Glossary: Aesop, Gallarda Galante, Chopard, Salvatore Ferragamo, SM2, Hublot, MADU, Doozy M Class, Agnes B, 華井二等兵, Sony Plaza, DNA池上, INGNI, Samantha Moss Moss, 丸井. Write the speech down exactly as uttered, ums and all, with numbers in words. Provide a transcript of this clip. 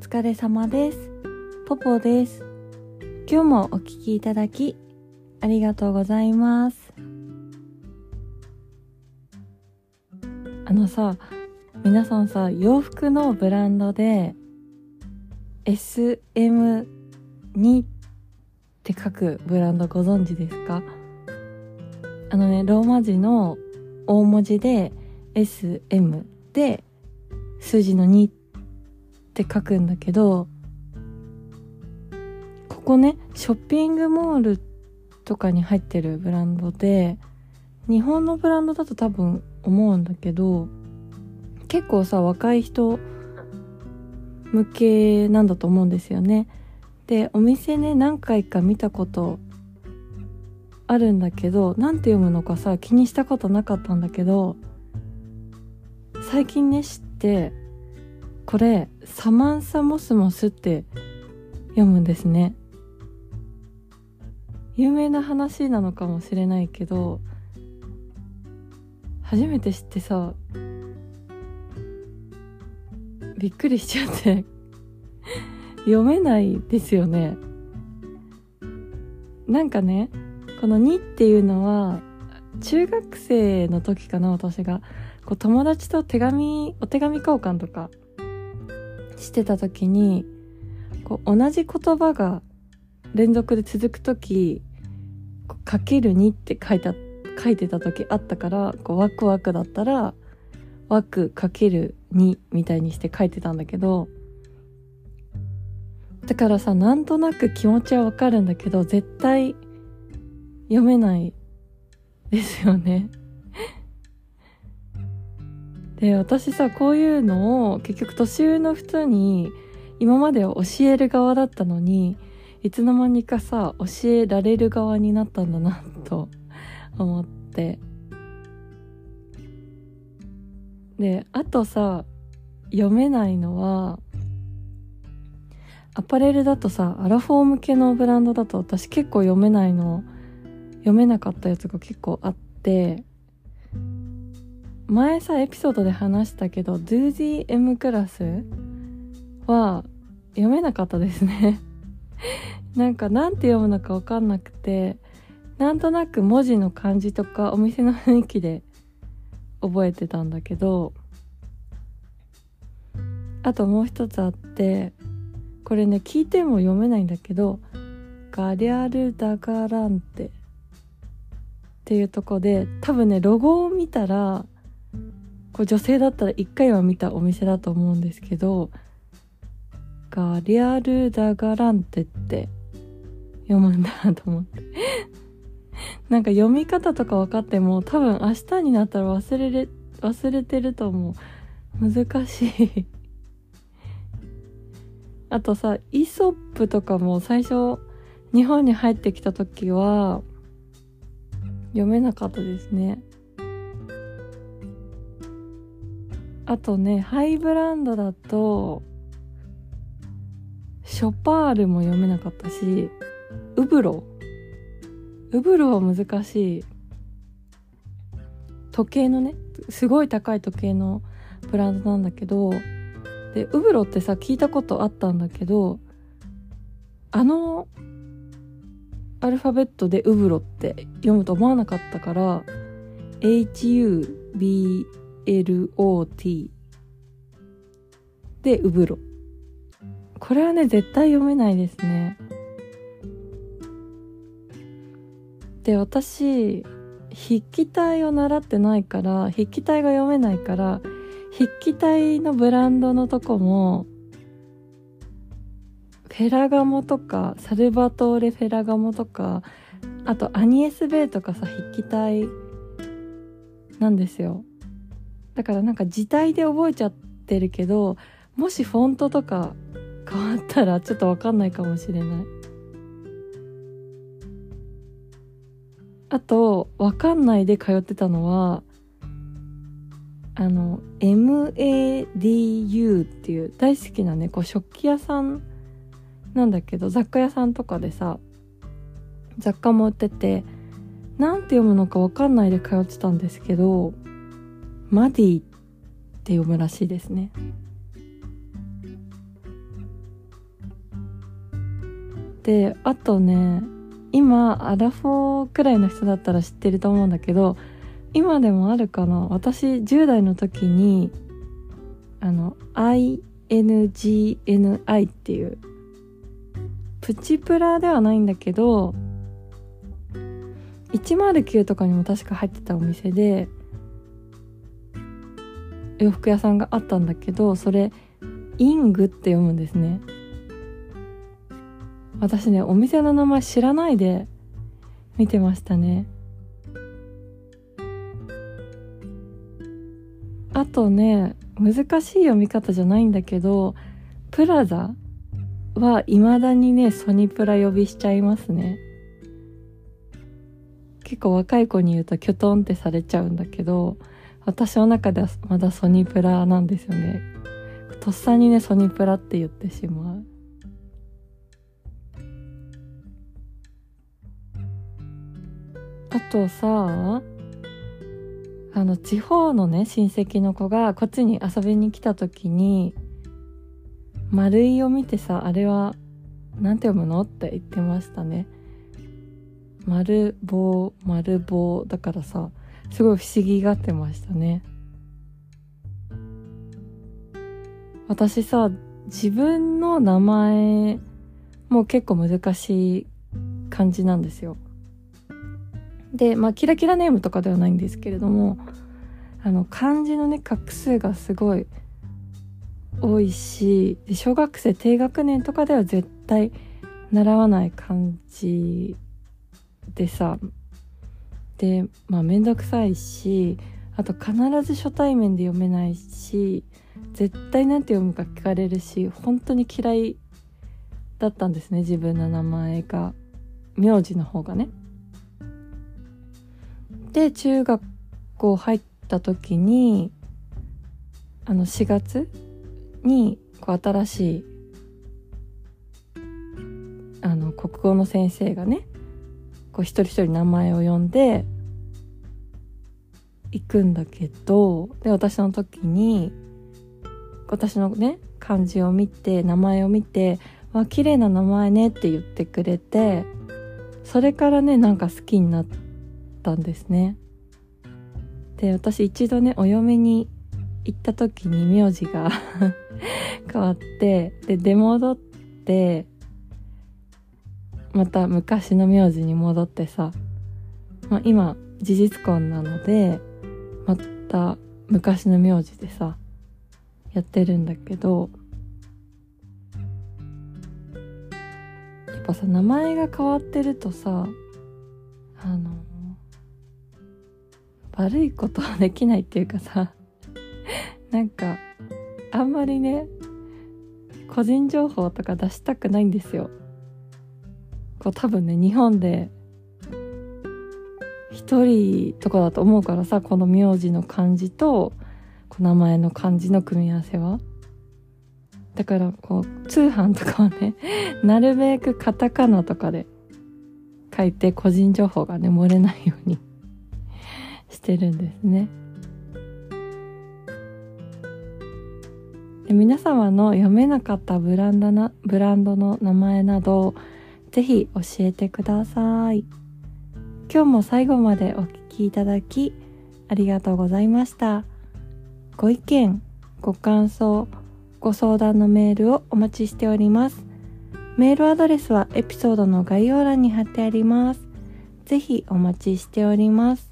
疲れ様です。ポポです。今日もお聞きいただきありがとうございます。あのさ、皆さんさ、洋服のブランドで エスエムツー って書くブランドご存知ですか？あのね、ローマ字の大文字で エスエム で数字のにって書くんだけど、ここね、ショッピングモールとかに入ってるブランドで、日本のブランドだと多分思うんだけど、結構さ、若い人向けなんだと思うんですよね。で、お店ね、何回か見たことあるんだけど、なんて読むのかさ、気にしたことなかったんだけど、最近ね、知って、これサマンサモスモスって読むんですね。有名な話なのかもしれないけど、初めて知ってさ、びっくりしちゃって読めないですよね。なんかね、このにっていうのは中学生の時かな、私がこう友達と手紙お手紙交換とかしてた時に、こう同じ言葉が連続で続く時、かけるにって書いた書いてた時あったから、こうワクワクだったらワクかけるにみたいにして書いてたんだけど、だからさ、なんとなく気持ちはわかるんだけど、絶対読めないですよねで、私さ、こういうのを結局年上の人に、今までは教える側だったのに、いつの間にかさ、教えられる側になったんだなと思って。で、あとさ、読めないのはアパレルだとさ、アラフォー向けのブランドだと、私結構読めないの読めなかったやつが結構あって、前さ、エピソードで話したけど、ドゥージー M クラスは読めなかったですねなんか、なんて読むのか分かんなくて、なんとなく文字の感じとかお店の雰囲気で覚えてたんだけど、あともう一つあって、これね、聞いても読めないんだけど、ガリャルダガランテっていうとこで、多分ね、ロゴを見たら、こう女性だったら一回は見たお店だと思うんですけど、ガリャルダガランテって読むんだと思ってなんか読み方とか分かっても、多分明日になったら忘れれ、忘れてると思う。難しいあとさ、イソップとかも最初日本に入ってきた時は読めなかったですね。あとね、ハイブランドだとショパールも読めなかったし、ウブロウブロは難しい。時計のね、すごい高い時計のブランドなんだけど、でウブロってさ、聞いたことあったんだけど、あのアルファベットでウブロって読むと思わなかったから、 エイチユービーエルオーティー でウブロ。これはね、絶対読めないですね。で、私筆記体を習ってないから、筆記体が読めないから、筆記体のブランドのとこもペラガモとか、サルバトーレフェラガモとか、あとアニエスベイとかさ、筆記体なんですよ。だからなんか字体で覚えちゃってるけど、もしフォントとか変わったらちょっと分かんないかもしれない。あと、わかんないで通ってたのは、あの エムエーディーユー っていう大好きなね、こう食器屋さんなんだけど、雑貨屋さんとかでさ、雑貨も売ってて、なんて読むのかわかんないで通ってたんですけど、マディって読むらしいですね。で、あとね、今アラフォーくらいの人だったら知ってると思うんだけど、今でもあるかな。私じゅう代の時にあの アイエヌジーエヌアイ っていうプチプラではないんだけどいちまるきゅうとかにも確か入ってたお店で洋服屋さんがあったんだけど、それイングって読むんですね。私ね、お店の名前知らないで見てましたね。あとね、難しい読み方じゃないんだけど、プラザは未だにね、ソニプラ呼びしちゃいますね。結構若い子に言うとキョトンってされちゃうんだけど、私の中ではまだソニプラなんですよね。とっさにね、ソニプラって言ってしまう。あとさ、あの地方のね、親戚の子がこっちに遊びに来た時に丸いを見てさ、あれはなんて読むのって言ってましたね。丸棒、丸棒だからさ、すごい不思議がってましたね。私さ、自分の名前も結構難しい感じなんですよ。で、まあキラキラネームとかではないんですけれども、あの漢字のね、画数がすごい多いし、小学生低学年とかでは絶対習わない漢字でさ、で、まあめんどくさいし、あと必ず初対面で読めないし、絶対なんて読むか聞かれるし、本当に嫌いだったんですね、自分の名前が、名字の方がね。で、中学校入った時にあのしがつにこう新しいあの国語の先生がね、こう一人一人名前を呼んで行くんだけど、で、私の時に私のね、漢字を見て、名前を見て、わ、綺麗な名前ねって言ってくれて、それからね、なんか好きになってたんですね。で、私一度ね、お嫁に行った時に名字が変わって、で、出戻ってまた昔の名字に戻ってさ、まあ、今事実婚なのでまた昔の名字でさやってるんだけど、やっぱさ、名前が変わってるとさ、あの悪いことはできないっていうかさ、なんかあんまりね、個人情報とか出したくないんですよ。こう多分ね、日本で一人とかだと思うからさ、この名字の漢字とこう名前の漢字の組み合わせは。だからこう通販とかはね、なるべくカタカナとかで書いて、個人情報がね漏れないようにしてるんですね。で、皆様の読めなかったブランドな、ブランドの名前などぜひ教えてください。今日も最後までお聞きいただきありがとうございました。ご意見、ご感想、ご相談のメールをお待ちしております。メールアドレスはエピソードの概要欄に貼ってあります。ぜひお待ちしております。